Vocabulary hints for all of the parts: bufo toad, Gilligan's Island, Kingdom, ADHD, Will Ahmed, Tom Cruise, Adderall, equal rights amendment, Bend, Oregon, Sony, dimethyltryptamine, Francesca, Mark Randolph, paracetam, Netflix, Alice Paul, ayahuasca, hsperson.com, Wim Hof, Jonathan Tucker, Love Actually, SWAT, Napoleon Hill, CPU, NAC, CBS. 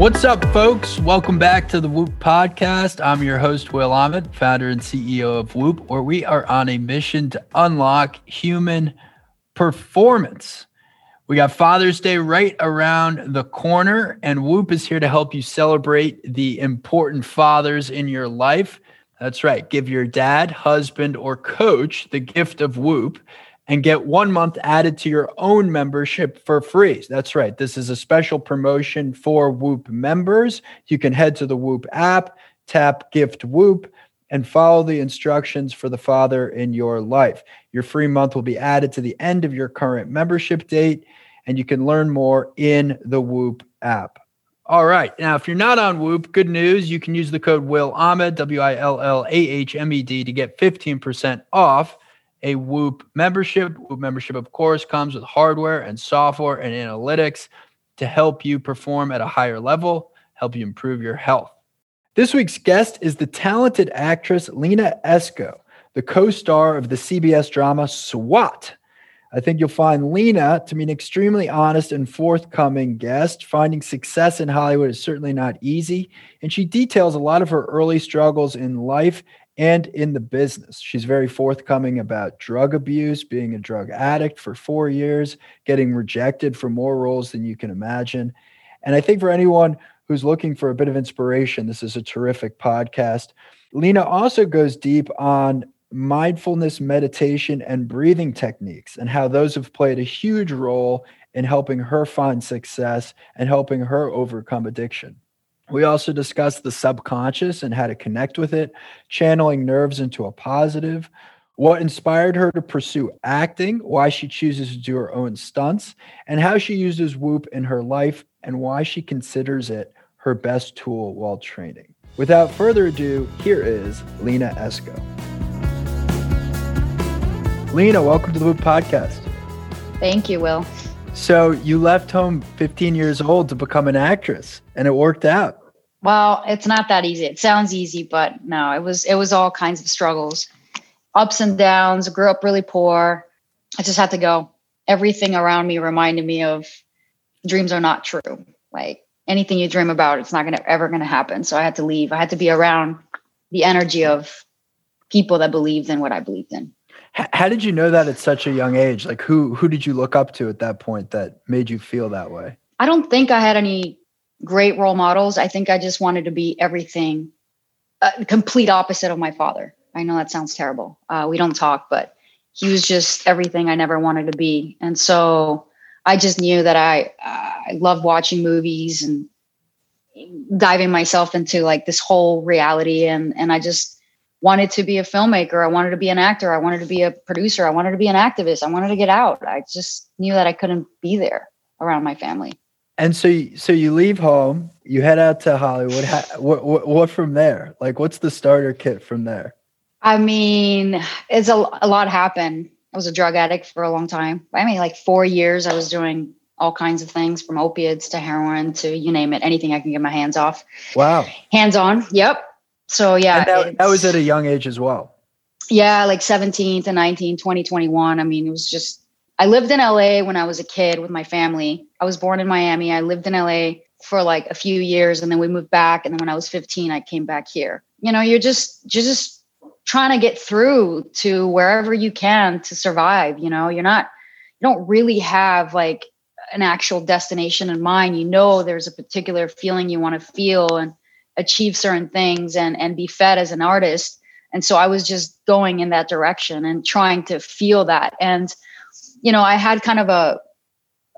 What's up, folks? Welcome back to the Whoop podcast. I'm your host, Will Ahmed, founder and CEO of Whoop, where we are on a mission to unlock human performance. We got Father's Day right around the corner, and Whoop is here to help you celebrate the important fathers in your life. That's right. Give your dad, husband, or coach the gift of Whoop and get 1 month added to your own membership for free. That's right. This is a special promotion for Whoop members. You can head to the Whoop app, tap Gift Whoop, and follow the instructions for the father in your life. Your free month will be added to the end of your current membership date, and you can learn more in the Whoop app. All right. Now, if you're not on Whoop, good news. You can use the code Will Ahmed, WILLAHMED, to get 15% off a Whoop membership. Whoop membership, of course, comes with hardware and software and analytics to help you perform at a higher level, help you improve your health. This week's guest is the talented actress Lena Esco, the co-star of the CBS drama SWAT. I think you'll find Lena to be an extremely honest and forthcoming guest. Finding success in Hollywood is certainly not easy, and she details a lot of her early struggles in life and in the business. She's very forthcoming about drug abuse, being a drug addict for 4 years, getting rejected for more roles than you can imagine. And I think for anyone who's looking for a bit of inspiration, this is a terrific podcast. Lena also goes deep on mindfulness, meditation, and breathing techniques and how those have played a huge role in helping her find success and helping her overcome addiction. We also discuss the subconscious and how to connect with it, channeling nerves into a positive, what inspired her to pursue acting, why she chooses to do her own stunts, and how she uses Whoop in her life and why she considers it her best tool while training. Without further ado, here is Lena Esco. Lena, welcome to the Whoop podcast. Thank you, Will. So you left home 15 years old to become an actress, and it worked out. Well, it's not that easy. It sounds easy, but no, it was all kinds of struggles, ups and downs. I grew up really poor. I just had to go. Everything around me reminded me of dreams are not true. Like anything you dream about, it's not ever going to happen. So I had to leave. I had to be around the energy of people that believed in what I believed in. How did you know that at such a young age? Like who did you look up to at that point that made you feel that way? I don't think I had any great role models. I think I just wanted to be everything, complete opposite of my father. I know that sounds terrible. We don't talk, but he was just everything I never wanted to be. And so I just knew that I loved watching movies and diving myself into like this whole reality. And I just wanted to be a filmmaker. I wanted to be an actor. I wanted to be a producer. I wanted to be an activist. I wanted to get out. I just knew that I couldn't be there around my family. And so you leave home, you head out to Hollywood. What from there? Like, what's the starter kit from there? I mean, it's a lot happened. I was a drug addict for a long time. I mean, like 4 years, I was doing all kinds of things from opiates to heroin to you name it, anything I can get my hands off. Wow. Hands on. Yep. So yeah, that was at a young age as well. Yeah. Like 17 to 19, 20, 21. I mean, it was just, I lived in LA when I was a kid with my family. I was born in Miami. I lived in LA for like a few years and then we moved back. And then when I was 15, I came back here. You know, you're just trying to get through to wherever you can to survive. You know, you don't really have like an actual destination in mind. You know, there's a particular feeling you want to feel and achieve certain things and be fed as an artist. And so I was just going in that direction and trying to feel that. And, you know, I had kind of a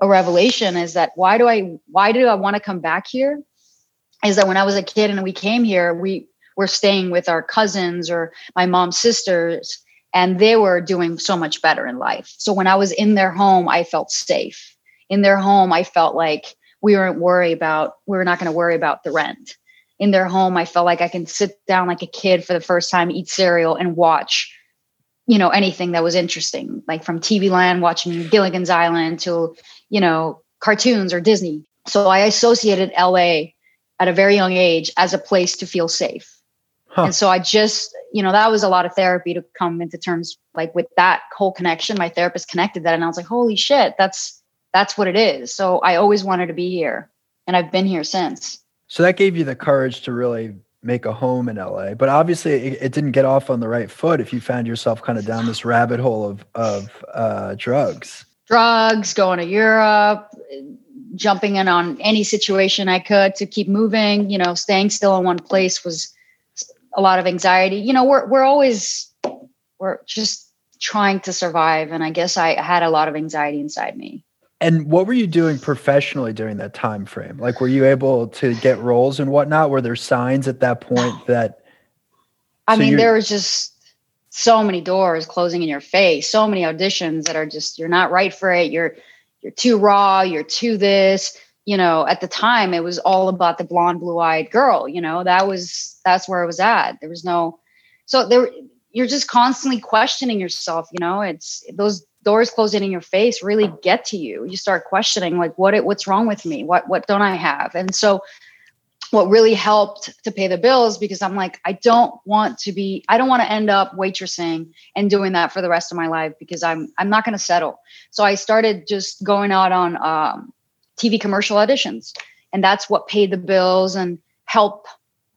revelation is that why do I want to come back here? Is that when I was a kid and we came here, we were staying with our cousins or my mom's sisters, and they were doing so much better in life. So when I was in their home, I felt safe. In their home, I felt like we were not going to worry about the rent. In their home, I felt like I can sit down like a kid for the first time, eat cereal and watch, you know, anything that was interesting, like from TV Land, watching Gilligan's Island to, you know, cartoons or Disney. So I associated LA at a very young age as a place to feel safe. Huh. And so I just, you know, that was a lot of therapy to come into terms like with that whole connection. My therapist connected that and I was like, holy shit, that's what it is. So I always wanted to be here and I've been here since. So that gave you the courage to really make a home in LA, but obviously it didn't get off on the right foot if you found yourself kind of down this rabbit hole of drugs, going to Europe, jumping in on any situation I could to keep moving. You know, staying still in one place was a lot of anxiety. You know, we're just trying to survive. And I guess I had a lot of anxiety inside me. And what were you doing professionally during that time frame? Like, were you able to get roles and whatnot? Were there signs at that point that... there was just so many doors closing in your face, so many auditions that are just, you're not right for it. You're too raw. You're too this, you know. At the time it was all about the blonde, blue-eyed girl, you know, that's where I was at. There was no, so there, you're just constantly questioning yourself. You know, it's those doors closing in your face really get to you. You start questioning, like, what's wrong with me? What don't I have? And so what really helped to pay the bills, because I'm like, I don't want to end up waitressing and doing that for the rest of my life, because I'm not going to settle. So I started just going out on TV commercial auditions, and that's what paid the bills and helped,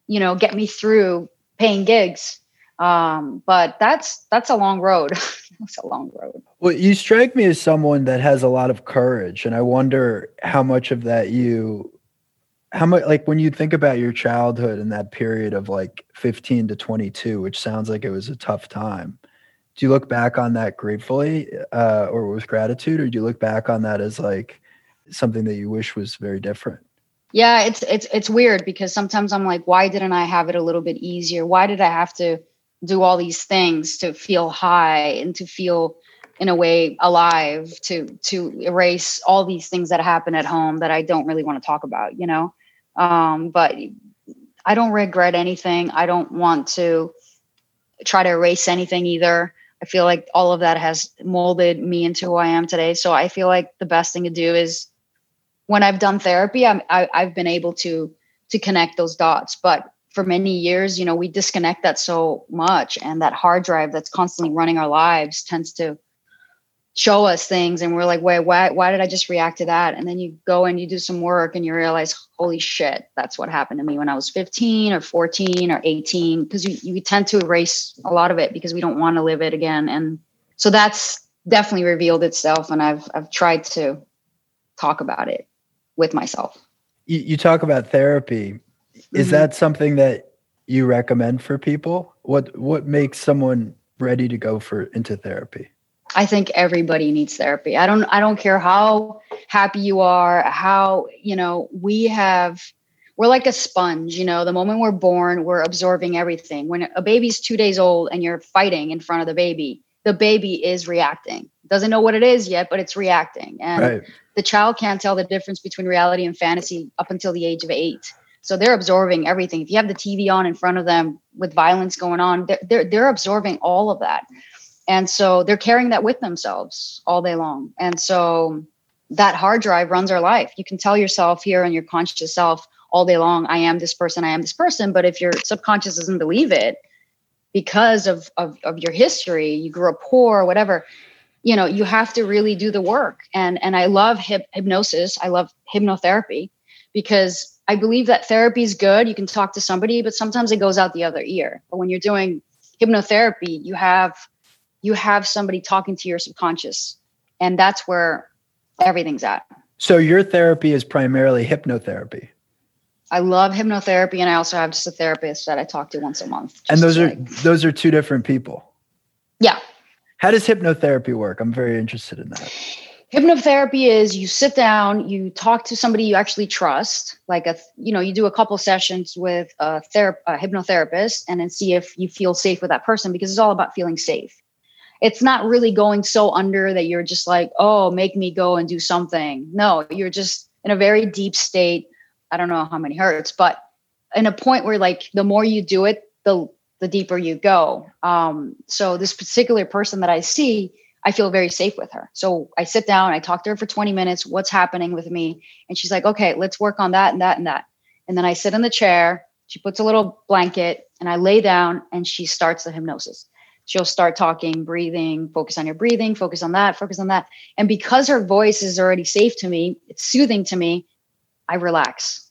you know, get me through paying gigs. But that's a long road. That's a long road. Well, you strike me as someone that has a lot of courage. And I wonder how much of that like when you think about your childhood and that period of like 15 to 22, which sounds like it was a tough time. Do you look back on that gratefully, or with gratitude, or do you look back on that as like something that you wish was very different? Yeah, it's weird, because sometimes I'm like, why didn't I have it a little bit easier? Why did I have to do all these things to feel high and to feel in a way alive, to erase all these things that happen at home that I don't really want to talk about, you know? But I don't regret anything. I don't want to try to erase anything either. I feel like all of that has molded me into who I am today. So I feel like the best thing to do is, when I've done therapy, I've been able to connect those dots. But for many years, you know, we disconnect that so much, and that hard drive that's constantly running our lives tends to show us things, and we're like, wait, why did I just react to that? And then you go and you do some work and you realize, holy shit, that's what happened to me when I was 15 or 14 or 18, because you tend to erase a lot of it because we don't want to live it again. And so that's definitely revealed itself, and I've tried to talk about it with myself. You talk about therapy. Is that something that you recommend for people? What makes someone ready to go into therapy? I think everybody needs therapy. I don't care how happy you are, how, you know, we're like a sponge, you know. The moment we're born, we're absorbing everything. When a baby's 2 days old and you're fighting in front of the baby is reacting. Doesn't know what it is yet, but it's reacting. And right. The child can't tell the difference between reality and fantasy up until the age of 8. So they're absorbing everything. If you have the TV on in front of them with violence going on, they're absorbing all of that. And so they're carrying that with themselves all day long. And so that hard drive runs our life. You can tell yourself here and your conscious self all day long, I am this person. But if your subconscious doesn't believe it because of your history, you grew up poor, whatever, you know, you have to really do the work. And I love hypnosis. I love hypnotherapy, because I believe that therapy is good. You can talk to somebody, but sometimes it goes out the other ear. But when you're doing hypnotherapy, you have somebody talking to your subconscious, and that's where everything's at. So your therapy is primarily hypnotherapy. I love hypnotherapy, and I also have just a therapist that I talk to once a month. And those are two different people. Yeah. How does hypnotherapy work? I'm very interested in that. Hypnotherapy is you sit down, you talk to somebody you actually trust, like you do a couple sessions with a hypnotherapist, and then see if you feel safe with that person, because it's all about feeling safe. It's not really going so under that you're just like, oh, make me go and do something. No, you're just in a very deep state. I don't know how many hertz, but in a point where, like, the more you do it, the deeper you go. So this particular person that I see, I feel very safe with her. So I sit down, I talk to her for 20 minutes, what's happening with me? And she's like, okay, let's work on that and that and that. And then I sit in the chair, she puts a little blanket, and I lay down, and she starts the hypnosis. She'll start talking, breathing, focus on your breathing, focus on that, focus on that. And because her voice is already safe to me, it's soothing to me, I relax.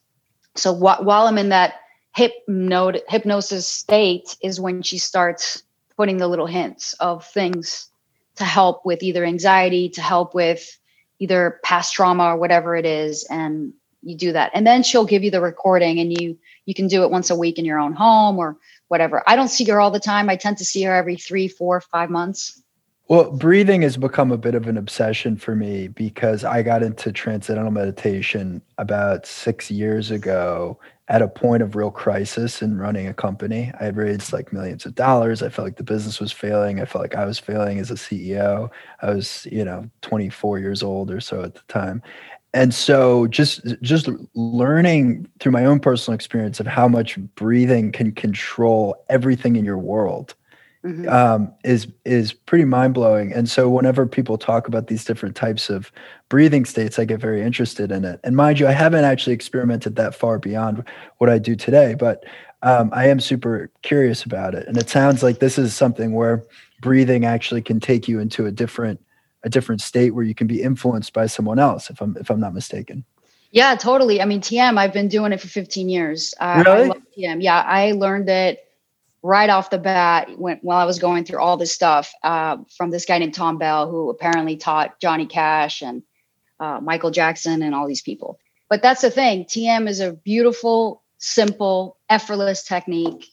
So while I'm in that hypnosis state is when she starts putting the little hints of things to help with either anxiety, to help with either past trauma or whatever it is. And you do that. And then she'll give you the recording and you can do it once a week in your own home or whatever. I don't see her all the time. I tend to see her every 3, 4, 5 months. Well, breathing has become a bit of an obsession for me because I got into transcendental meditation about 6 years ago at a point of real crisis in running a company. I had raised like millions of dollars. I felt like the business was failing. I felt like I was failing as a CEO. I was, 24 years old or so at the time. And so just learning through my own personal experience of how much breathing can control everything in your world. Mm-hmm. Is pretty mind-blowing. And so whenever people talk about these different types of breathing states, I get very interested in it. And mind you, I haven't actually experimented that far beyond what I do today, but I am super curious about it. And it sounds like this is something where breathing actually can take you into a different state where you can be influenced by someone else, if I'm not mistaken. Yeah, totally. I mean, TM, I've been doing it for 15 years. Really? I love TM. Yeah, I learned it right off the bat while I was going through all this stuff from this guy named Tom Bell, who apparently taught Johnny Cash and Michael Jackson and all these people. But that's the thing. TM is a beautiful, simple, effortless technique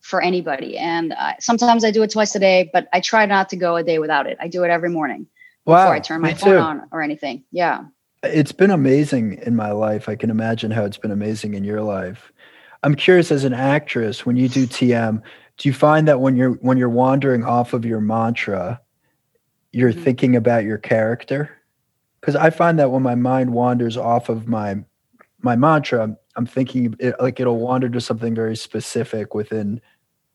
for anybody. And sometimes I do it twice a day, but I try not to go a day without it. I do it every morning before I turn my phone on or anything. Yeah. It's been amazing in my life. I can imagine how it's been amazing in your life. I'm curious, as an actress, when you do TM, do you find that when you're wandering off of your mantra, you're mm-hmm. thinking about your character? Because I find that when my mind wanders off of my mantra, I'm thinking it'll wander to something very specific within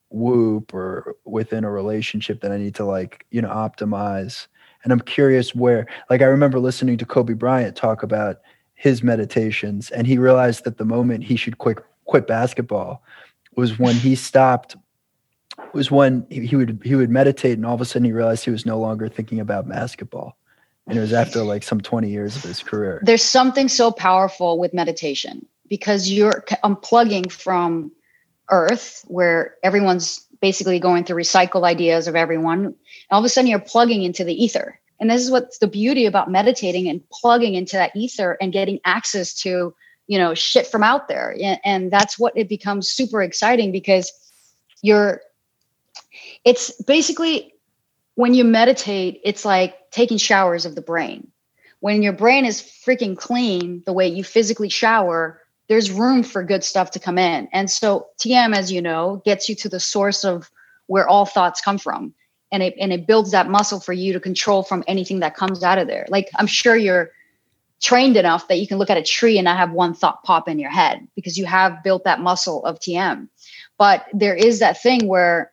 Whoop or within a relationship that I need to optimize. And I'm curious where, I remember listening to Kobe Bryant talk about his meditations, and he realized that the moment he should quit basketball was when he would meditate, and all of a sudden he realized he was no longer thinking about basketball. And it was after some 20 years of his career. There's something so powerful with meditation because you're unplugging from earth, where everyone's basically going to recycle ideas of everyone. And all of a sudden you're plugging into the ether. And this is what's the beauty about meditating and plugging into that ether and getting access to shit from out there. And that's what it becomes super exciting, because it's basically, when you meditate, it's like taking showers of the brain. When your brain is freaking clean, the way you physically shower, there's room for good stuff to come in. And so TM, as you know, gets you to the source of where all thoughts come from. And it builds that muscle for you to control from anything that comes out of there. I'm sure you're trained enough that you can look at a tree and not have one thought pop in your head because you have built that muscle of TM. But there is that thing where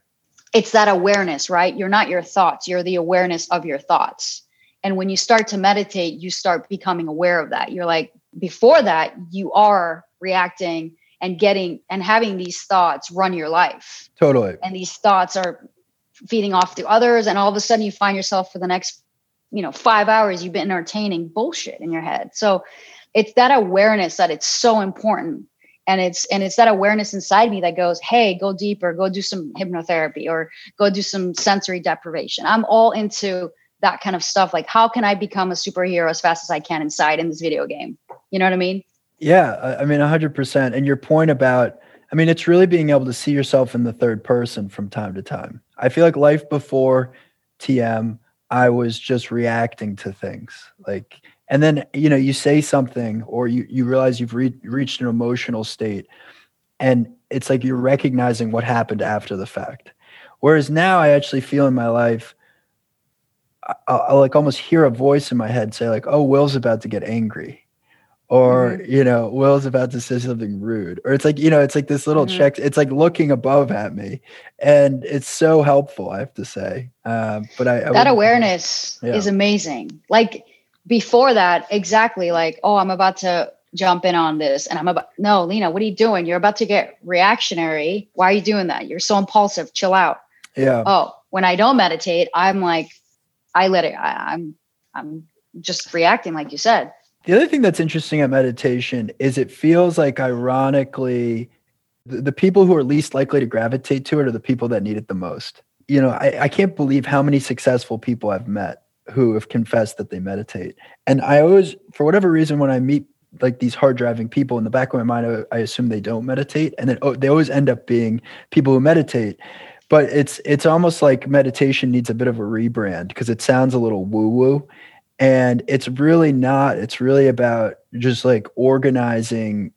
it's that awareness, right? You're not your thoughts. You're the awareness of your thoughts. And when you start to meditate, you start becoming aware of that. You're before that, you are reacting and getting and having these thoughts run your life. Totally. And these thoughts are feeding off to others. And all of a sudden you find yourself for the next 5 hours, you've been entertaining bullshit in your head. So it's that awareness that it's so important. And it's that awareness inside me that goes, hey, go deeper, go do some hypnotherapy or go do some sensory deprivation. I'm all into that kind of stuff. How can I become a superhero as fast as I can inside in this video game? You know what I mean? Yeah. I mean, 100%. And your point about, it's really being able to see yourself in the third person from time to time. I feel like life before TM, I was just reacting to things and then, you say something or you realize you've reached an emotional state, and it's you're recognizing what happened after the fact. Whereas now I actually feel in my life, I almost hear a voice in my head say oh, Will's about to get angry, or, mm-hmm. Will's about to say something rude, or it's this little mm-hmm. check. It's looking above at me, and it's so helpful, I have to say. But that awareness is amazing. Before that, exactly. Oh, I'm about to jump in on this, and no, Lena, what are you doing? You're about to get reactionary. Why are you doing that? You're so impulsive. Chill out. Yeah. Oh, when I don't meditate, I'm I let it, I'm just reacting, like you said. The other thing that's interesting at meditation is it feels like, ironically, the people who are least likely to gravitate to it are the people that need it the most. You know, I can't believe how many successful people I've met who have confessed that they meditate. And I always, for whatever reason, when I meet like these hard driving people, in the back of my mind, I assume they don't meditate. And then they always end up being people who meditate. But it's almost like meditation needs a bit of a rebrand, because it sounds a little woo-woo. And it's really not. It's really about just like organizing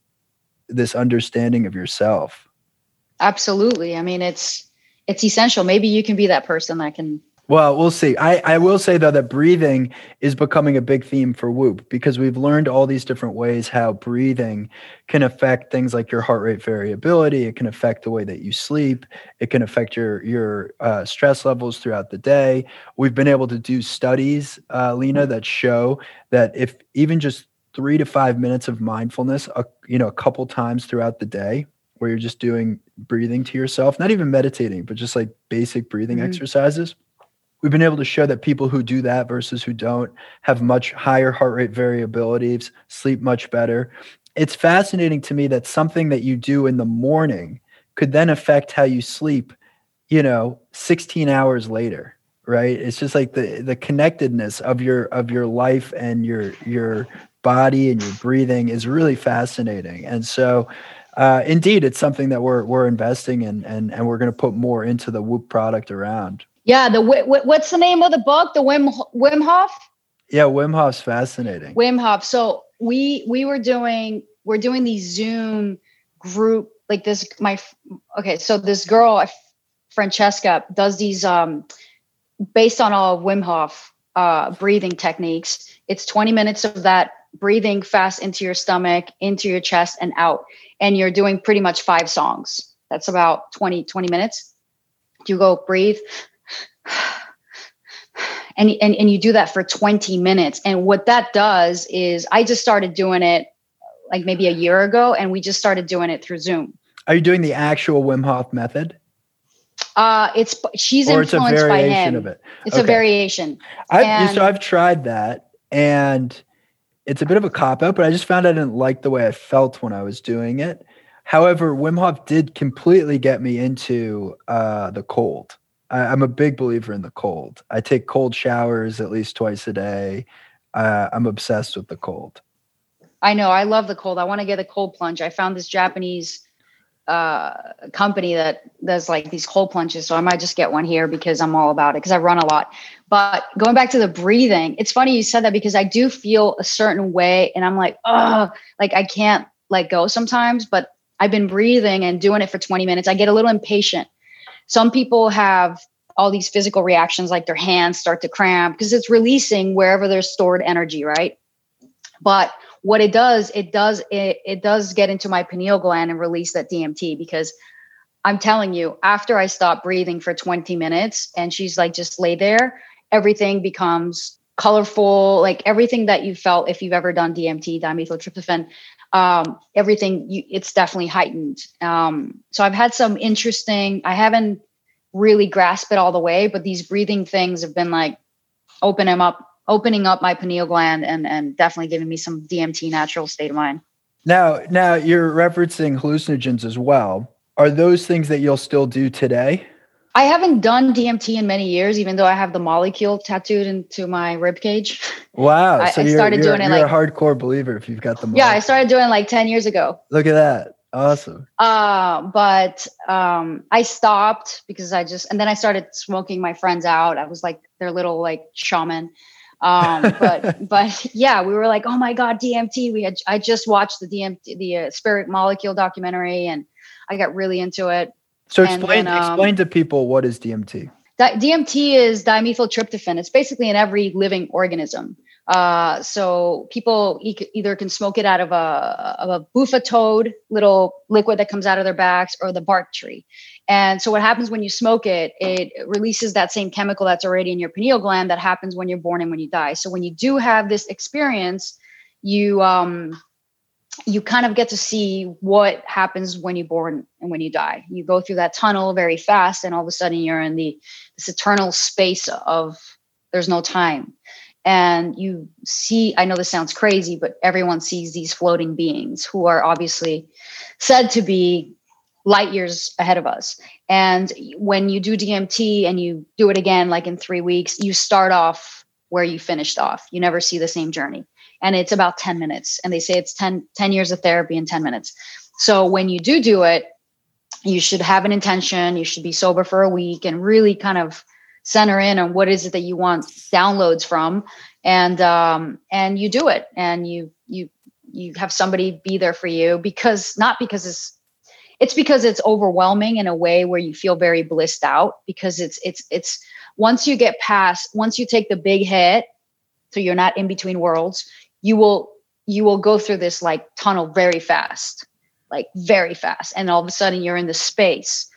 this understanding of yourself. Absolutely. I mean, it's essential. Maybe you can be that person that can. Well, we'll see. I will say, though, that breathing is becoming a big theme for Whoop, because we've learned all these different ways how breathing can affect things like your heart rate variability. It can affect the way that you sleep. It can affect your stress levels throughout the day. We've been able to do studies, Lena, that show that if even just 3 to 5 minutes of mindfulness, a couple times throughout the day, where you're just doing breathing to yourself, not even meditating, but just like basic breathing exercises. We've been able to show that people who do that versus who don't have much higher heart rate variabilities, sleep much better. It's fascinating to me that something that you do in the morning could then affect how you sleep, 16 hours later, right? It's just like the connectedness of your life and your body and your breathing is really fascinating. And so indeed, it's something that we're investing in, and we're going to put more into the Whoop product around. Yeah, what's the name of the book? The Wim Hof? Yeah, Wim Hof's fascinating. Wim Hof. So we're doing these Zoom group, like this. So this girl, Francesca, does these based on all Wim Hof breathing techniques. It's 20 minutes of that breathing fast into your stomach, into your chest, and out. And you're doing pretty much 5 songs. That's about 20 minutes. You go breathe. And you do that for 20 minutes. And what that does is, I just started doing it like maybe a year ago, and we just started doing it through Zoom. Are you doing the actual Wim Hof method? It's influenced by him. Of it. It's okay. A variation. I've tried that, and it's a bit of a cop-out, but I just found I didn't like the way I felt when I was doing it. However, Wim Hof did completely get me into the cold. I'm a big believer in the cold. I take cold showers at least twice a day. I'm obsessed with the cold. I know. I love the cold. I want to get a cold plunge. I found this Japanese company that does like these cold plunges. So I might just get one here, because I'm all about it, because I run a lot. But going back to the breathing, it's funny you said that, because I do feel a certain way, and I'm like, oh, like I can't let go sometimes. But I've been breathing and doing it for 20 minutes. I get a little impatient. Some people have all these physical reactions, like their hands start to cramp, because it's releasing wherever there's stored energy, right? But what it does get into my pineal gland and release that DMT, because I'm telling you, after I stop breathing for 20 minutes and she's like, just lay there, everything becomes colorful, like everything that you felt, if you've ever done DMT, dimethyltryptamine, it's definitely heightened. So I've had some interesting, I haven't really grasped it all the way, but these breathing things have been like opening up my pineal gland and definitely giving me some DMT natural state of mind. Now you're referencing hallucinogens as well. Are those things that you'll still do today? I haven't done DMT in many years, even though I have the molecule tattooed into my ribcage. Wow. So you're a hardcore believer if you've got the molecule. Yeah, I started doing it like 10 years ago. Look at that. Awesome. But I stopped because and then I started smoking my friends out. I was like their little like shaman. But yeah, we were like, oh my God, DMT. I just watched the DMT, the Spirit Molecule documentary, and I got really into it. So explain to people, what is DMT? DMT is dimethyltryptamine. It's basically in every living organism. So people either can smoke it out of a bufo toad, little liquid that comes out of their backs, or the bark tree. And so what happens when you smoke it, it releases that same chemical that's already in your pineal gland that happens when you're born and when you die. So when you do have this experience, you kind of get to see what happens when you're born and when you die. You go through that tunnel very fast, and all of a sudden you're in this eternal space of there's no time. And you see, I know this sounds crazy, but everyone sees these floating beings who are obviously said to be light years ahead of us. And when you do DMT and you do it again, like in 3 weeks, you start off where you finished off. You never see the same journey. And it's about 10 minutes. And they say it's 10 years of therapy in 10 minutes. So when you do it, you should have an intention. You should be sober for a week and really kind of center in on what is it that you want downloads from, and you do it, and you have somebody be there for you, because not because it's because it's overwhelming in a way where you feel very blissed out, because it's once you take the big hit, so you're not in between worlds, you will go through this like tunnel very fast. And all of a sudden you're in the space.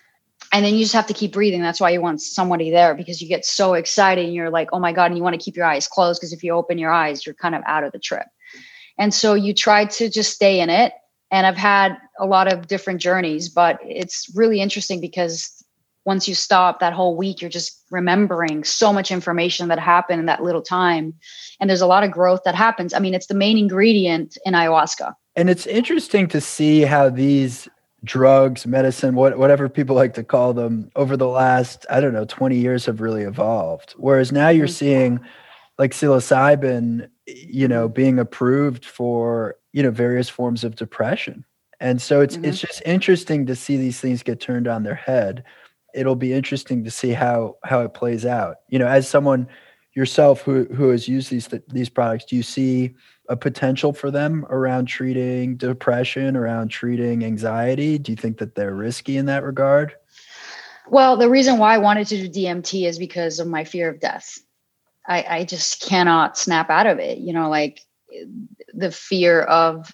And then you just have to keep breathing. That's why you want somebody there, because you get so excited and you're like, oh my God. And you want to keep your eyes closed, because if you open your eyes, you're kind of out of the trip. And so you try to just stay in it. And I've had a lot of different journeys, but it's really interesting because once you stop, that whole week, you're just remembering so much information that happened in that little time. And there's a lot of growth that happens. I mean, it's the main ingredient in ayahuasca. And it's interesting to see how these drugs, medicine, whatever people like to call them, over the last, 20 years have really evolved. Whereas now you're seeing like psilocybin, being approved for, various forms of depression. And so it's just interesting to see these things get turned on their head. It'll be interesting to see how it plays out. As someone yourself who has used these products, do you see a potential for them around treating depression, around treating anxiety? Do you think that they're risky in that regard? Well, the reason why I wanted to do DMT is because of my fear of death. I just cannot snap out of it. The fear of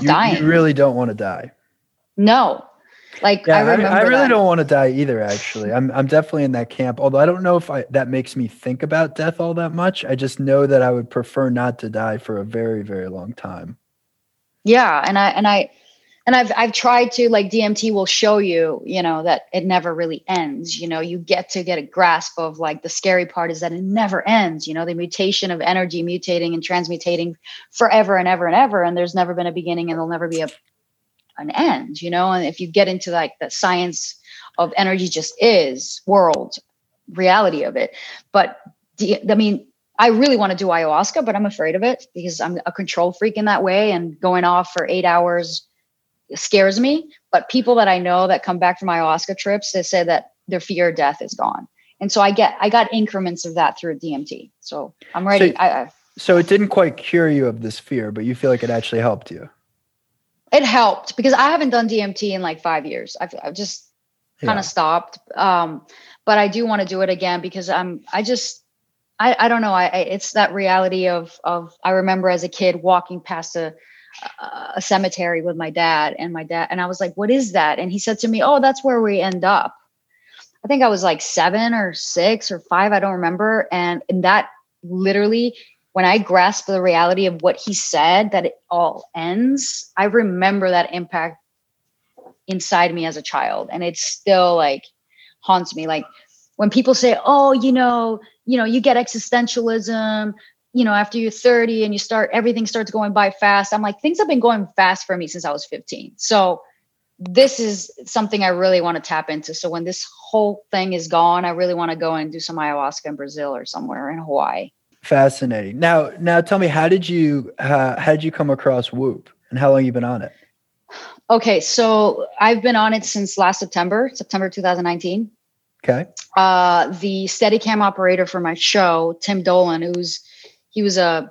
dying. You really don't want to die. No. I really don't want to die either, actually. I'm definitely in that camp, although I don't know if that makes me think about death all that much. I just know that I would prefer not to die for a very, very long time. Yeah. And I've tried to, like, DMT will show you, that it never really ends. You get to get a grasp of, like, the scary part is that it never ends, the mutation of energy mutating and transmutating forever and ever and ever. And there's never been a beginning, and there'll never be an end, and if you get into like the science of energy just is world reality of it. But I really want to do ayahuasca, but I'm afraid of it because I'm a control freak in that way. And going off for 8 hours scares me. But people that I know that come back from ayahuasca trips, they say that their fear of death is gone. And so I got increments of that through DMT. So I'm ready. So it didn't quite cure you of this fear, but you feel like it actually helped you. It helped because I haven't done DMT in like 5 years. I've just kind of stopped. But I do want to do it again because I don't know. It's that reality of, I remember as a kid walking past a cemetery with my dad. And I was like, what is that? And he said to me, oh, that's where we end up. I think I was like 7 or 6 or 5. I don't remember. And that literally, when I grasp the reality of what he said, that it all ends, I remember that impact inside me as a child. And it still like haunts me. Like when people say, oh, you get existentialism, after you're 30 and everything starts going by fast. I'm like, things have been going fast for me since I was 15. So this is something I really want to tap into. So when this whole thing is gone, I really want to go and do some ayahuasca in Brazil or somewhere in Hawaii. Fascinating. Now tell me, how did you come across Whoop, and how long you been on it? Okay. So I've been on it since last September, 2019. Okay. The Steadicam operator for my show, Tim Dolan, he was an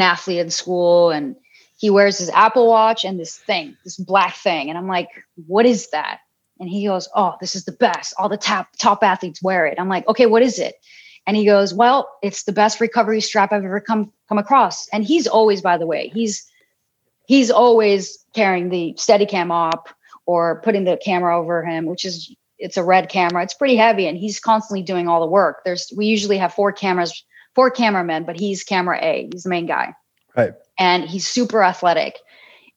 athlete in school, and he wears his Apple Watch and this black thing. And I'm like, what is that? And he goes, oh, this is the best. All the top athletes wear it. I'm like, okay, what is it? And he goes, well, it's the best recovery strap I've ever come across. And he's always, by the way, he's always carrying the Steadicam op or putting the camera over him, it's a red camera. It's pretty heavy, and he's constantly doing all the work. We usually have 4 cameramen, but he's camera A. He's the main guy. Right. And he's super athletic.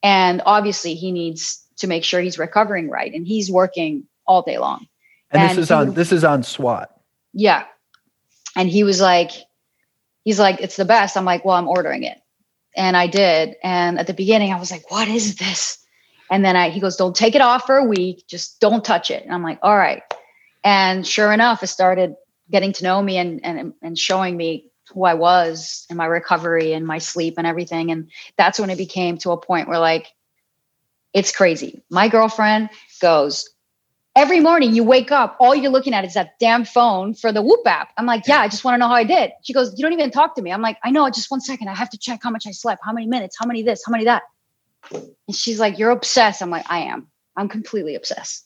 And obviously he needs to make sure he's recovering right. And he's working all day long. And this is on SWAT. Yeah. And he was like, he's like, it's the best. I'm like, well, I'm ordering it. And I did. And at the beginning I was like, what is this? And then he goes, don't take it off for a week. Just don't touch it. And I'm like, all right. And sure enough, it started getting to know me and showing me who I was and my recovery and my sleep and everything. And that's when it became to a point where, like, it's crazy. My girlfriend goes, every morning you wake up, all you're looking at is that damn phone for the Whoop app. I'm like, yeah, I just want to know how I did. She goes, you don't even talk to me. I'm like, I know, just 1 second. I have to check how much I slept, how many minutes, how many this, how many that. And she's like, you're obsessed. I'm like, I am. I'm completely obsessed.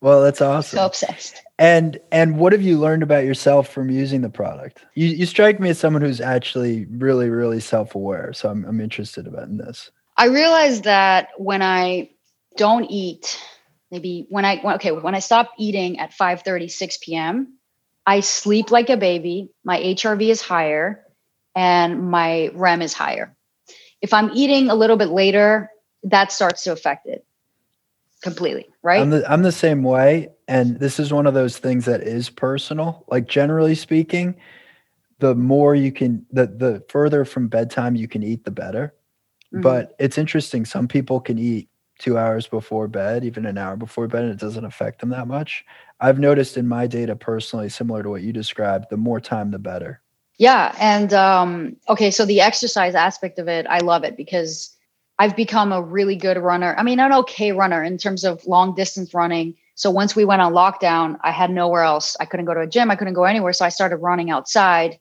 Well, that's awesome. So obsessed. And what have you learned about yourself from using the product? You strike me as someone who's actually really, really self-aware. So I'm interested about this. I realized that when I don't eat, when I stopped eating at 5:30, 6 p.m., I sleep like a baby. My HRV is higher and my REM is higher. If I'm eating a little bit later, that starts to affect it completely, right? I'm the same way. And this is one of those things that is personal. Like, generally speaking, the more you can, the further from bedtime you can eat, the better. Mm-hmm. But it's interesting. Some people can eat 2 hours before bed, even an hour before bed, and it doesn't affect them that much. I've noticed in my data personally, similar to what you described, the more time, the better. Yeah. And okay. So the exercise aspect of it, I love it because I've become a really good runner. I mean, an okay runner in terms of long distance running. So once we went on lockdown, I had nowhere else. I couldn't go to a gym. I couldn't go anywhere. So I started running outside.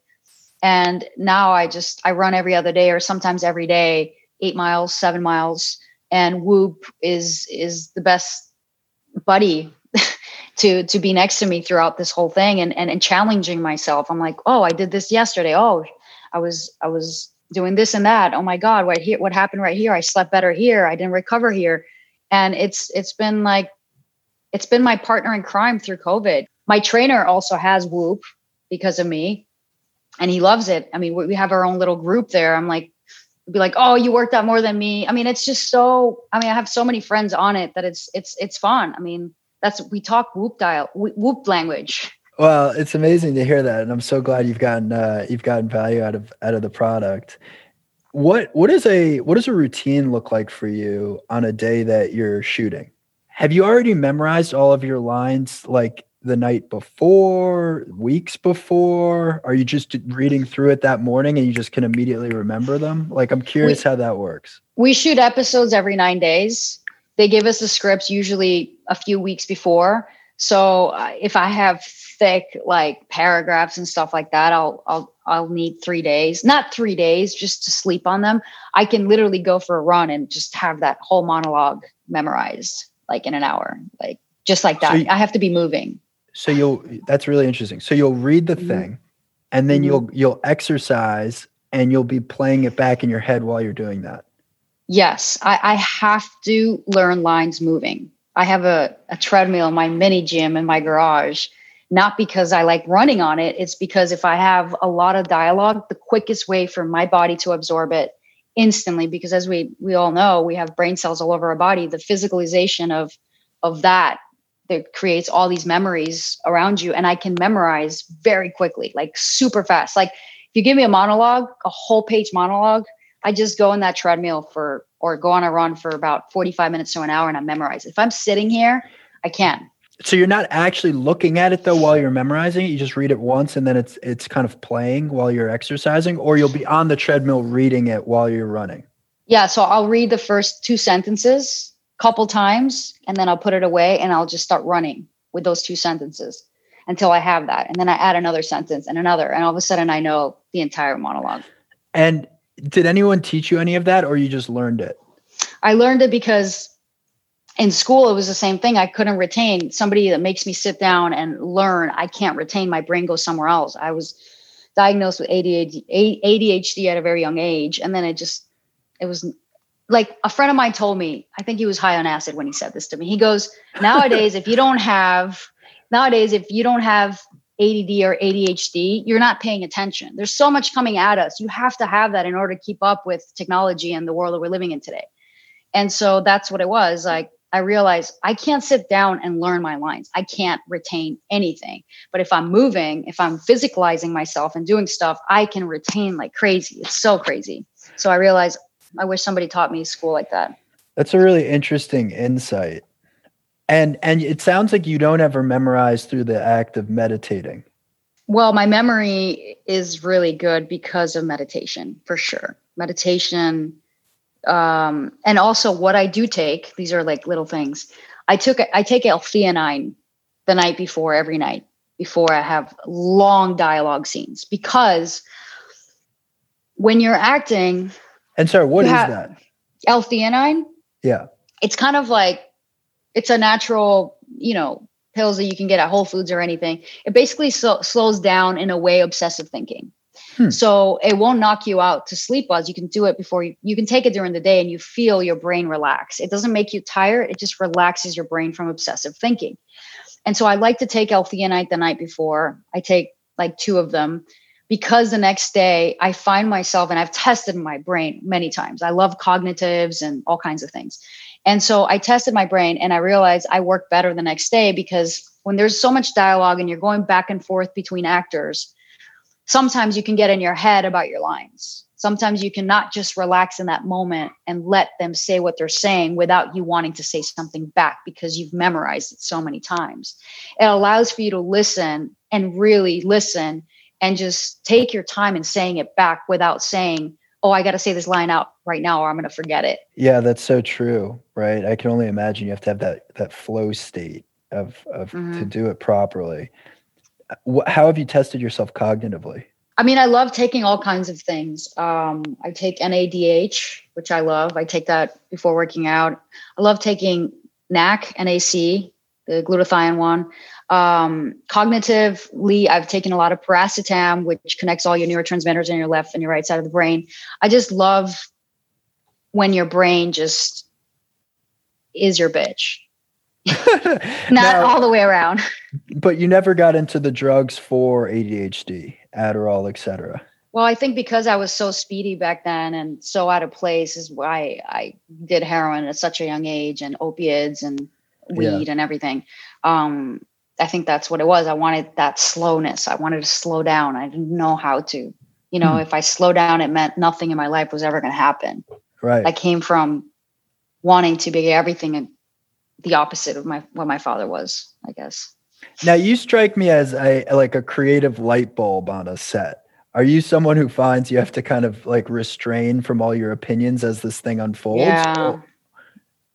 And now I run every other day or sometimes every day, 8 miles, 7 miles. And Whoop is the best buddy to be next to me throughout this whole thing and challenging myself. I'm like, oh, I did this yesterday. Oh, I was doing this and that. Oh my God, what happened right here? I slept better here. I didn't recover here. And it's been my partner in crime through COVID. My trainer also has Whoop because of me, and he loves it. I mean, we have our own little group there. I'm like, be like, oh, you worked out more than me. I mean, it's just so, I mean, I have so many friends on it that it's fun. I mean, we talk Whoop language. Well, it's amazing to hear that. And I'm so glad you've gotten value out of the product. What does a routine look like for you on a day that you're shooting? Have you already memorized all of your lines, like the night before, weeks before? Are you just reading through it that morning and you just can immediately remember them? Like, I'm curious how that works. We shoot episodes every 9 days. They give us the scripts usually a few weeks before. So if I have thick, like, paragraphs and stuff like that, I'll need 3 days, not 3 days, just to sleep on them. I can literally go for a run and just have that whole monologue memorized, like, in an hour, like, just like that. So I have to be moving. So that's really interesting. So you'll read the thing and then you'll exercise and you'll be playing it back in your head while you're doing that. Yes. I have to learn lines moving. I have a treadmill in my mini gym in my garage, not because I like running on it. It's because if I have a lot of dialogue, the quickest way for my body to absorb it instantly, because as we all know, we have brain cells all over our body, the physicalization of that, that creates all these memories around you. And I can memorize very quickly, like super fast. Like, if you give me a monologue, a whole page monologue, I just go on that treadmill or go on a run for about 45 minutes to an hour and I memorize it. If I'm sitting here, I can. So you're not actually looking at it though, while you're memorizing it, you just read it once and then it's kind of playing while you're exercising, or you'll be on the treadmill reading it while you're running. Yeah. So I'll read the first two sentences couple times and then I'll put it away and I'll just start running with those two sentences until I have that. And then I add another sentence and another, and all of a sudden I know the entire monologue. And did anyone teach you any of that, or you just learned it? I learned it because in school, it was the same thing. I couldn't retain. Somebody that makes me sit down and learn, I can't retain. My brain goes somewhere else. I was diagnosed with ADHD at a very young age. And then it was like, a friend of mine told me, I think he was high on acid when he said this to me. He goes, nowadays, if you don't have ADD or ADHD, you're not paying attention. There's so much coming at us. You have to have that in order to keep up with technology and the world that we're living in today. And so that's what it was. Like, I realized I can't sit down and learn my lines. I can't retain anything. But if I'm moving, if I'm physicalizing myself and doing stuff, I can retain like crazy. It's so crazy. So I realized I wish somebody taught me school like that. That's a really interesting insight. And it sounds like you don't ever memorize through the act of meditating. Well, my memory is really good because of meditation, for sure. Meditation, and also what I do take, these are like little things. I take L-theanine the night before, every night before I have long dialogue scenes, because when you're acting. And sorry, what is that? L-theanine? Yeah. It's kind of like, it's a natural, pills that you can get at Whole Foods or anything. It basically slows down, in a way, obsessive thinking. So it won't knock you out to sleep buzz. You can do it before you can take it during the day, and you feel your brain relax. It doesn't make you tired. It just relaxes your brain from obsessive thinking. And so I like to take L-theanine the night before. I take like 2 of them, because the next day I find myself, and I've tested my brain many times. I love cognitives and all kinds of things. And so I tested my brain, and I realized I work better the next day, because when there's so much dialogue and you're going back and forth between actors, sometimes you can get in your head about your lines. Sometimes you cannot just relax in that moment and let them say what they're saying without you wanting to say something back, because you've memorized it so many times. It allows for you to listen and really listen and just take your time in saying it back without saying, oh, I got to say this line out right now or I'm going to forget it. Yeah, that's so true, right? I can only imagine you have to have that flow state of to do it properly. How have you tested yourself cognitively? I mean, I love taking all kinds of things. I take NADH, which I love. I take that before working out. I love taking NAC, NAC, the glutathione one. Cognitively, I've taken a lot of paracetam, which connects all your neurotransmitters in your left and your right side of the brain. I just love when your brain just is your bitch. Not all the way around. But you never got into the drugs for ADHD, Adderall, et cetera. Well, I think because I was so speedy back then and so out of place is why I did heroin at such a young age, and opiates and weed and everything. I think that's what it was. I wanted that slowness. I wanted to slow down. I didn't know how to. If I slow down, it meant nothing in my life was ever going to happen. Right. I came from wanting to be everything and the opposite of what my father was, I guess. Now, you strike me as a creative light bulb on a set. Are you someone who finds you have to kind of like restrain from all your opinions as this thing unfolds? Yeah.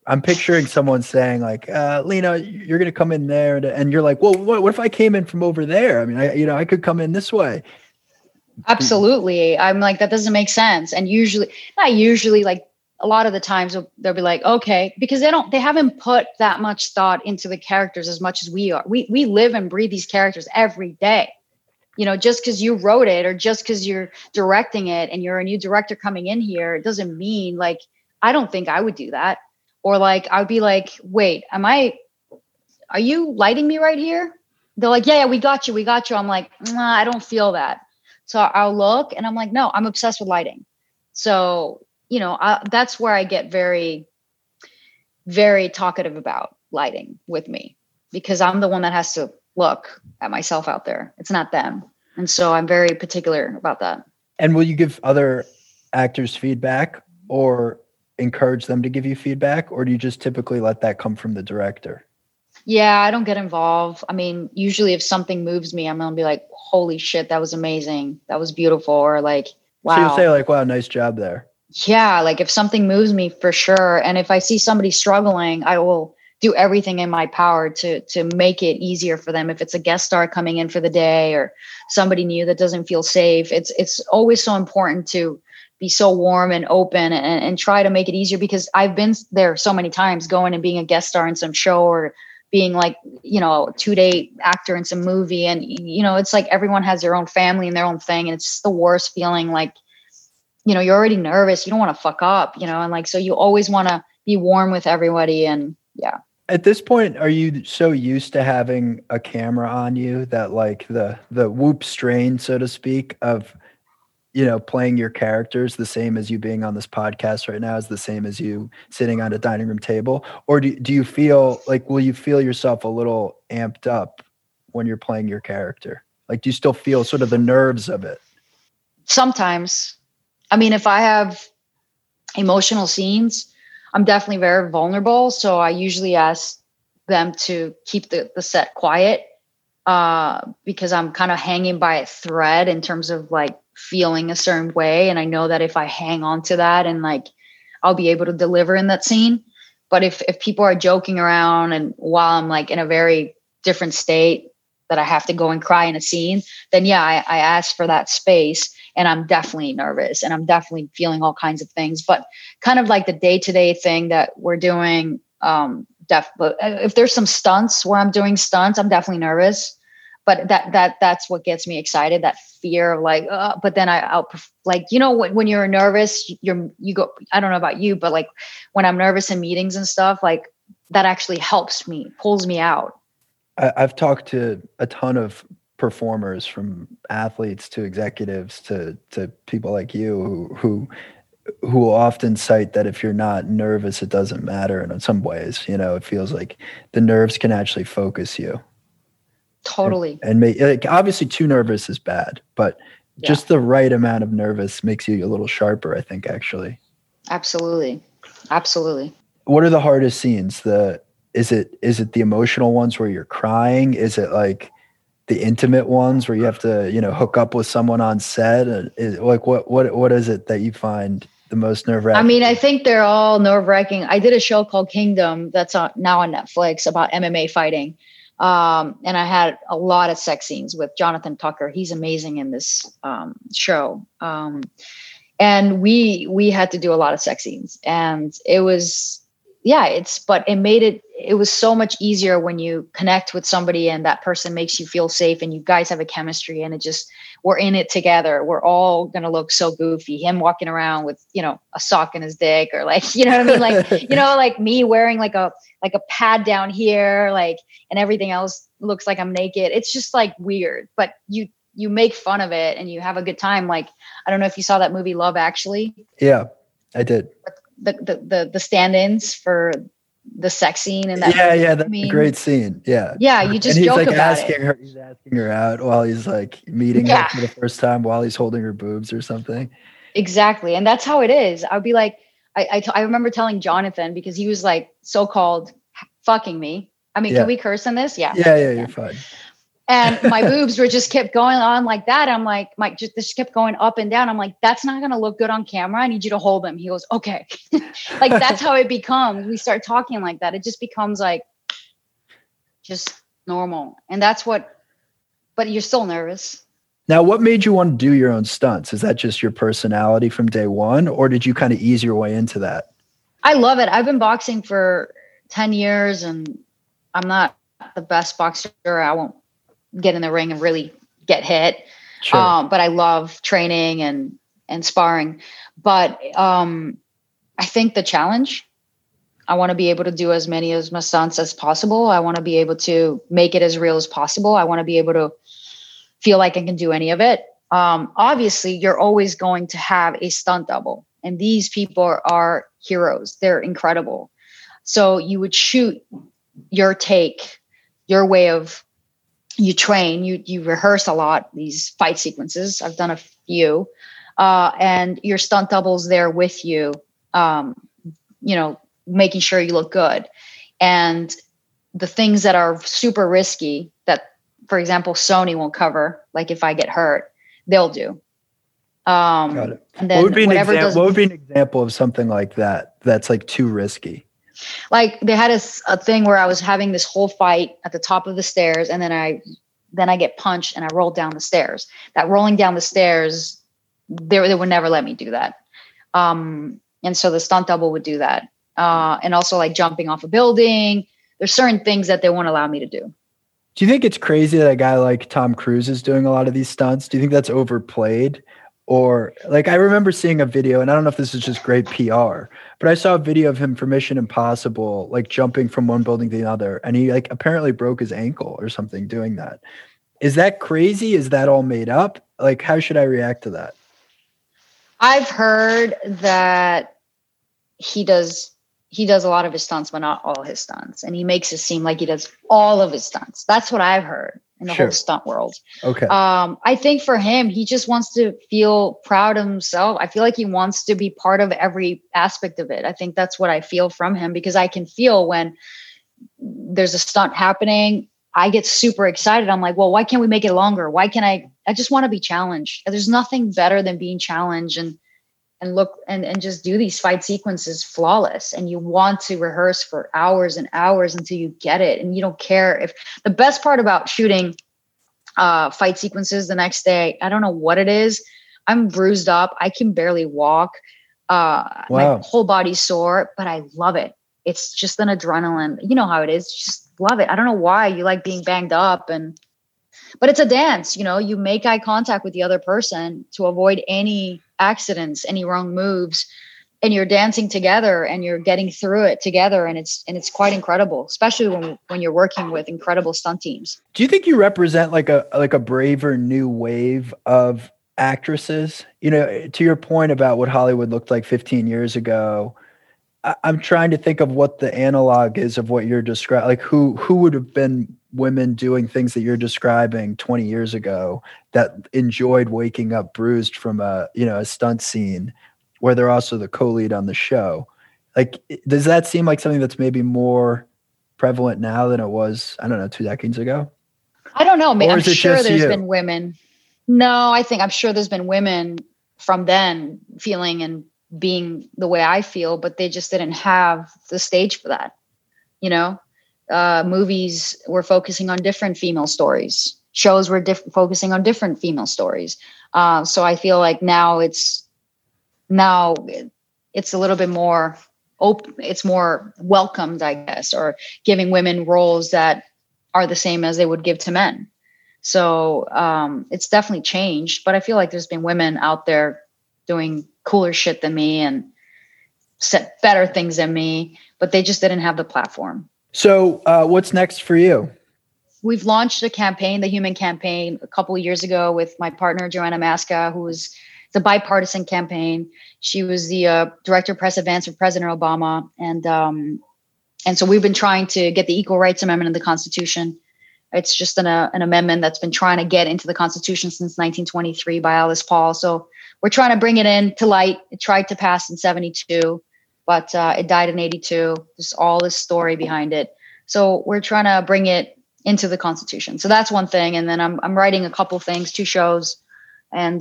I'm picturing someone saying like, Lena, you're going to come in there. And you're like, well, what if I came in from over there? I mean, I could come in this way. Absolutely. I'm like, that doesn't make sense. And not usually, like a lot of the times they'll be like, okay, because they haven't put that much thought into the characters as much as we are. We live and breathe these characters every day. Just because you wrote it or just because you're directing it and you're a new director coming in here, it doesn't mean like, I don't think I would do that. Or like, I'd be like, wait, are you lighting me right here? They're like, yeah, we got you. I'm like, nah, I don't feel that. So I'll look and I'm like, no, I'm obsessed with lighting. So, that's where I get very, very talkative about lighting with me, because I'm the one that has to look at myself out there. It's not them. And so I'm very particular about that. And will you give other actors feedback or encourage them to give you feedback, or do you just typically let that come from the director? Yeah, I don't get involved. I mean, usually if something moves me, I'm going to be like, holy shit, that was amazing. That was beautiful. Or like, wow. So you'll say like, wow, nice job there. Yeah. Like if something moves me, for sure. And if I see somebody struggling, I will do everything in my power to make it easier for them. If it's a guest star coming in for the day or somebody new that doesn't feel safe, it's always so important to be so warm and open and try to make it easier, because I've been there so many times going and being a guest star in some show or being like, a 2-day actor in some movie. And, it's like everyone has their own family and their own thing. And it's just the worst feeling. Like, you're already nervous. You don't want to fuck up, and like, so you always want to be warm with everybody. And yeah. At this point, are you so used to having a camera on you that like the whoop strain, so to speak, of you know, playing your characters the same as you being on this podcast right now is the same as you sitting on a dining room table? Or do you feel like, will you feel yourself a little amped up when you're playing your character? Like, do you still feel sort of the nerves of it? Sometimes. I mean, if I have emotional scenes, I'm definitely very vulnerable. So I usually ask them to keep the set quiet because I'm kind of hanging by a thread in terms of like feeling a certain way. And I know that if I hang on to that and like, I'll be able to deliver in that scene. But if people are joking around and while I'm like in a very different state that I have to go and cry in a scene, then yeah, I ask for that space. And I'm definitely nervous and I'm definitely feeling all kinds of things, but kind of like the day-to-day thing that we're doing. If there's some stunts where I'm doing stunts, I'm definitely nervous, but that's what gets me excited. That fear of like, but then I'll like, you know, when you're nervous, you go, I don't know about you, but like when I'm nervous in meetings and stuff, like that actually helps me, pulls me out. I've talked to a ton of performers, from athletes to executives to people like you who often cite that if you're not nervous, it doesn't matter. And in some ways, you know, it feels like the nerves can actually focus you. Totally. And like, obviously too nervous is bad, but just the right amount of nervous makes you a little sharper, I think, actually. Absolutely. Absolutely. What are the hardest scenes? Is it the emotional ones where you're crying? Is it like the intimate ones where you have to, you know, hook up with someone on set? Like what is it that you find the most nerve-wracking? I mean, I think they're all nerve-wracking. I did a show called Kingdom that's now on Netflix about MMA fighting. And I had a lot of sex scenes with Jonathan Tucker. He's amazing in this show. And we had to do a lot of sex scenes, and it was, it was so much easier when you connect with somebody and that person makes you feel safe and you guys have a chemistry and we're in it together. We're all going to look so goofy. Him walking around with, you know, a sock in his dick, or like, you know what I mean? Like, you know, like me wearing like a pad down here, like, and everything else looks like I'm naked. It's just like weird, but you make fun of it and you have a good time. Like, I don't know if you saw that movie, Love Actually. Yeah, I did. The stand-ins for the sex scene and that that's a great scene. You just and joke like about it. He's asking her out while he's like meeting her for the first time while he's holding her boobs or something. Exactly, and that's how it is. I'd be like, I remember telling Jonathan, because he was like so-called fucking me. I mean, can we curse on this? Yeah, you're fine. And my boobs were just kept going on like that. I'm like, Mike, just kept going up and down. I'm like, that's not going to look good on camera. I need you to hold them. He goes, okay. Like, that's how it becomes. We start talking like that. It just becomes like, just normal. And but you're still nervous. Now, what made you want to do your own stunts? Is that just your personality from day one? Or did you kind of ease your way into that? I love it. I've been boxing for 10 years and I'm not the best boxer. I won't get in the ring and really get hit. Sure. But I love training and sparring. But I think the challenge, I want to be able to do as many of my stunts as possible. I want to be able to make it as real as possible. I want to be able to feel like I can do any of it. Obviously, you're always going to have a stunt double. And these people are heroes. They're incredible. So you would shoot your take, your way of... You train, you rehearse a lot, these fight sequences. I've done a few, and your stunt double's there with you, you know, making sure you look good. And the things that are super risky that, for example, Sony won't cover, like if I get hurt, they'll do. Got it. And then what would be an example of something like that that's like too risky? Like they had a thing where I was having this whole fight at the top of the stairs, and then I get punched and I rolled down the stairs. That rolling down the stairs, they would never let me do that. And so the stunt double would do that. And also like jumping off a building. There's certain things that they won't allow me to do. Do you think it's crazy that a guy like Tom Cruise is doing a lot of these stunts? Do you think that's overplayed? Or like, I remember seeing a video, and I don't know if this is just great PR, but I saw a video of him for Mission Impossible, like jumping from one building to the other. And he like apparently broke his ankle or something doing that. Is that crazy? Is that all made up? Like, how should I react to that? I've heard that he does a lot of his stunts, but not all his stunts. And he makes it seem like he does all of his stunts. That's what I've heard in the whole stunt world. Okay. I think for him, he just wants to feel proud of himself. I feel like he wants to be part of every aspect of it. I think that's what I feel from him, because I can feel when there's a stunt happening, I get super excited. I'm like, well, why can't we make it longer? Why can't I just want to be challenged. There's nothing better than being challenged and look and just do these fight sequences flawless. And you want to rehearse for hours and hours until you get it. And you don't care if the best part about shooting fight sequences the next day, I don't know what it is. I'm bruised up. I can barely walk. Wow. My whole body's sore, but I love it. It's just an adrenaline. You know how it is. You just love it. I don't know why you like being banged up but it's a dance, you know, you make eye contact with the other person to avoid any accidents, any wrong moves, and you're dancing together and you're getting through it together. And it's quite incredible, especially when you're working with incredible stunt teams. Do you think you represent like a braver new wave of actresses? You know, to your point about what Hollywood looked like 15 years ago, I'm trying to think of what the analog is of what you're describing, like who would have been women doing things that you're describing 20 years ago that enjoyed waking up bruised from a stunt scene where they're also the co-lead on the show. Like, does that seem like something that's maybe more prevalent now than it was, I don't know, 2 decades ago? I don't know. I'm sure there's been women. No, I think I'm sure there's been women from then feeling and being the way I feel, but they just didn't have the stage for that, you know? Movies were focusing on different female stories. Shows were focusing on different female stories. So I feel like now it's a little bit more open. It's more welcomed, I guess, or giving women roles that are the same as they would give to men. So it's definitely changed, but I feel like there's been women out there doing cooler shit than me and said better things than me, but they just didn't have the platform. So what's next for you? We've launched a campaign, the Human Campaign, a couple of years ago with my partner, Joanna Masca, who was the bipartisan campaign. She was the director of press advance for President Obama. And so we've been trying to get the Equal Rights Amendment in the Constitution. It's just an amendment that's been trying to get into the Constitution since 1923 by Alice Paul. So we're trying to bring it in to light. It tried to pass in 1972. But it died in 1982. There's all this story behind it. So we're trying to bring it into the Constitution. So that's one thing. And then I'm writing a couple things, 2 shows, and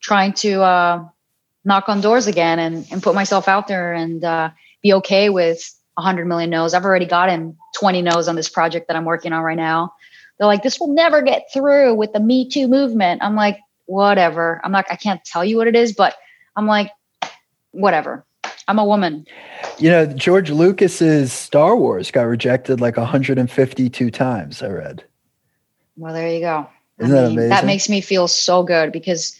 trying to knock on doors again and put myself out there and be okay with 100 million no's. I've already gotten 20 no's on this project that I'm working on right now. They're like, this will never get through with the Me Too movement. I'm like, whatever. I can't tell you what it is, but I'm like, whatever. I'm a woman. You know, George Lucas's Star Wars got rejected like 152 times, I read. Well, there you go. Isn't that amazing? That makes me feel so good because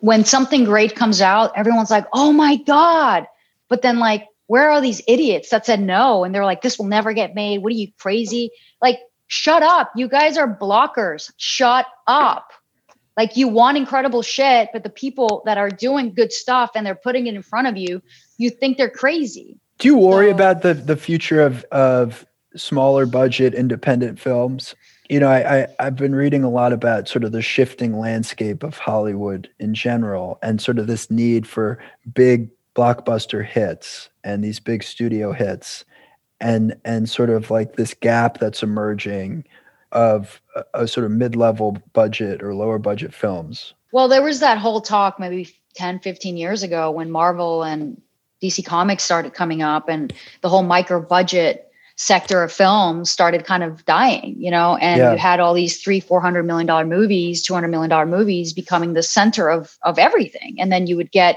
when something great comes out, everyone's like, oh my God. But then like, where are these idiots that said no? And they're like, this will never get made. What are you, crazy? Like, shut up. You guys are blockers. Shut up. Like, you want incredible shit, but the people that are doing good stuff and they're putting it in front of you, you think they're crazy. Do you worry about the future of smaller budget independent films? You know, I've been reading a lot about sort of the shifting landscape of Hollywood in general and sort of this need for big blockbuster hits and these big studio hits and sort of like this gap that's emerging of a sort of mid-level budget or lower budget films. Well, there was that whole talk maybe 10, 15 years ago when Marvel and DC Comics started coming up and the whole micro budget sector of films started kind of dying, you know, and you had all these $300-400 million movies, $200 million movies becoming the center of everything. And then you would get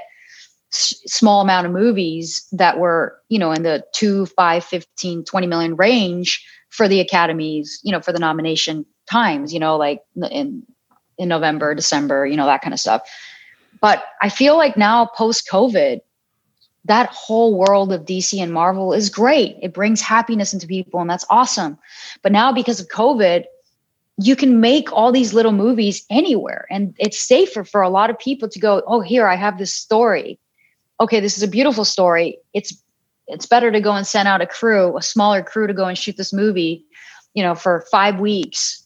small amount of movies that were, you know, in the 2, 5, 15, 20 million range for the academies, you know, for the nomination times, you know, like in November, December, you know, that kind of stuff. But I feel like now post-COVID, that whole world of DC and Marvel is great. It brings happiness into people and that's awesome. But now because of COVID, you can make all these little movies anywhere. And it's safer for a lot of people to go, oh, here, I have this story. Okay, this is a beautiful story. It's better to go and send out a crew, a smaller crew, to go and shoot this movie, you know, for 5 weeks,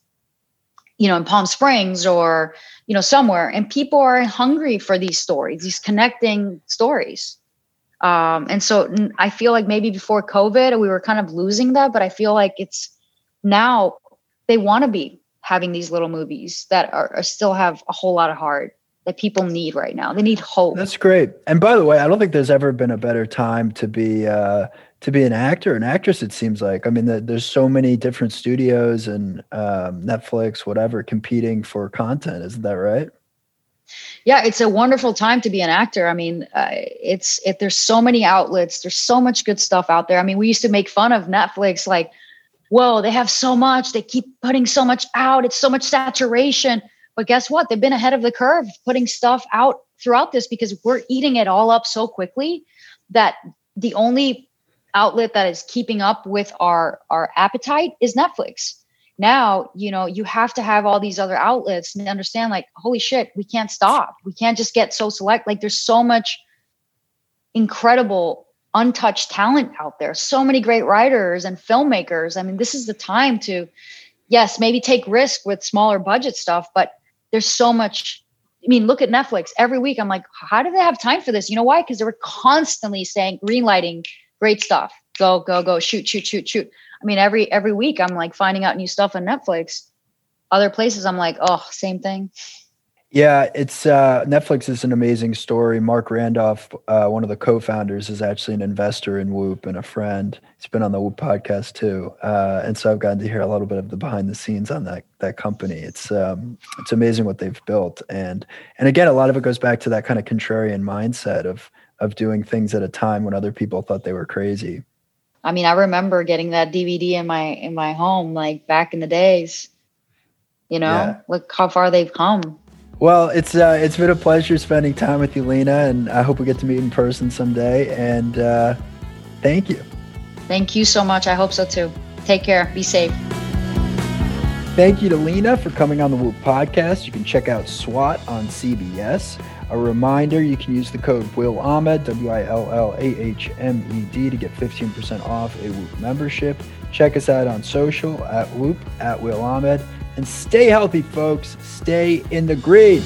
you know, in Palm Springs or, you know, somewhere. And people are hungry for these stories, these connecting stories. And so I feel like maybe before COVID, we were kind of losing that, but I feel like it's now they want to be having these little movies that are still have a whole lot of heart that people need right now. They need hope. That's great. And by the way, I don't think there's ever been a better time to be an actor, an actress, it seems like. I mean, there's so many different studios and Netflix, whatever, competing for content. Isn't that right? Yeah, it's a wonderful time to be an actor. I mean, there's so many outlets. There's so much good stuff out there. I mean, we used to make fun of Netflix, like, whoa, they have so much. They keep putting so much out. It's so much saturation. But guess what? They've been ahead of the curve putting stuff out throughout this because we're eating it all up so quickly that the only outlet that is keeping up with our appetite is Netflix. Now, you know, you have to have all these other outlets and understand, like, holy shit, we can't stop. We can't just get so select. Like, there's so much incredible untouched talent out there. So many great writers and filmmakers. I mean, this is the time to, yes, maybe take risk with smaller budget stuff, but there's so much. I mean, look at Netflix every week. I'm like, how do they have time for this? You know why? Because they were constantly saying, greenlighting great stuff. Go, go, go, shoot, shoot, shoot, shoot. I mean, every week I'm like finding out new stuff on Netflix. Other places I'm like, oh, same thing. Yeah, it's Netflix is an amazing story. Mark Randolph, one of the co-founders, is actually an investor in Whoop and a friend. He's been on the Whoop podcast too, and so I've gotten to hear a little bit of the behind the scenes on that company. It's amazing what they've built, and again, a lot of it goes back to that kind of contrarian mindset of doing things at a time when other people thought they were crazy. I mean, I remember getting that DVD in my home, like back in the days. You know, yeah. Look how far they've come. Well, it's been a pleasure spending time with you, Lena, and I hope we get to meet in person someday. And thank you. Thank you so much. I hope so too. Take care. Be safe. Thank you to Lena for coming on the Whoop podcast. You can check out SWAT on CBS. A reminder, you can use the code Will Ahmed, WILLAHMED, to get 15% off a Whoop membership. Check us out on social at Whoop, at Will Ahmed. And stay healthy, folks. Stay in the green.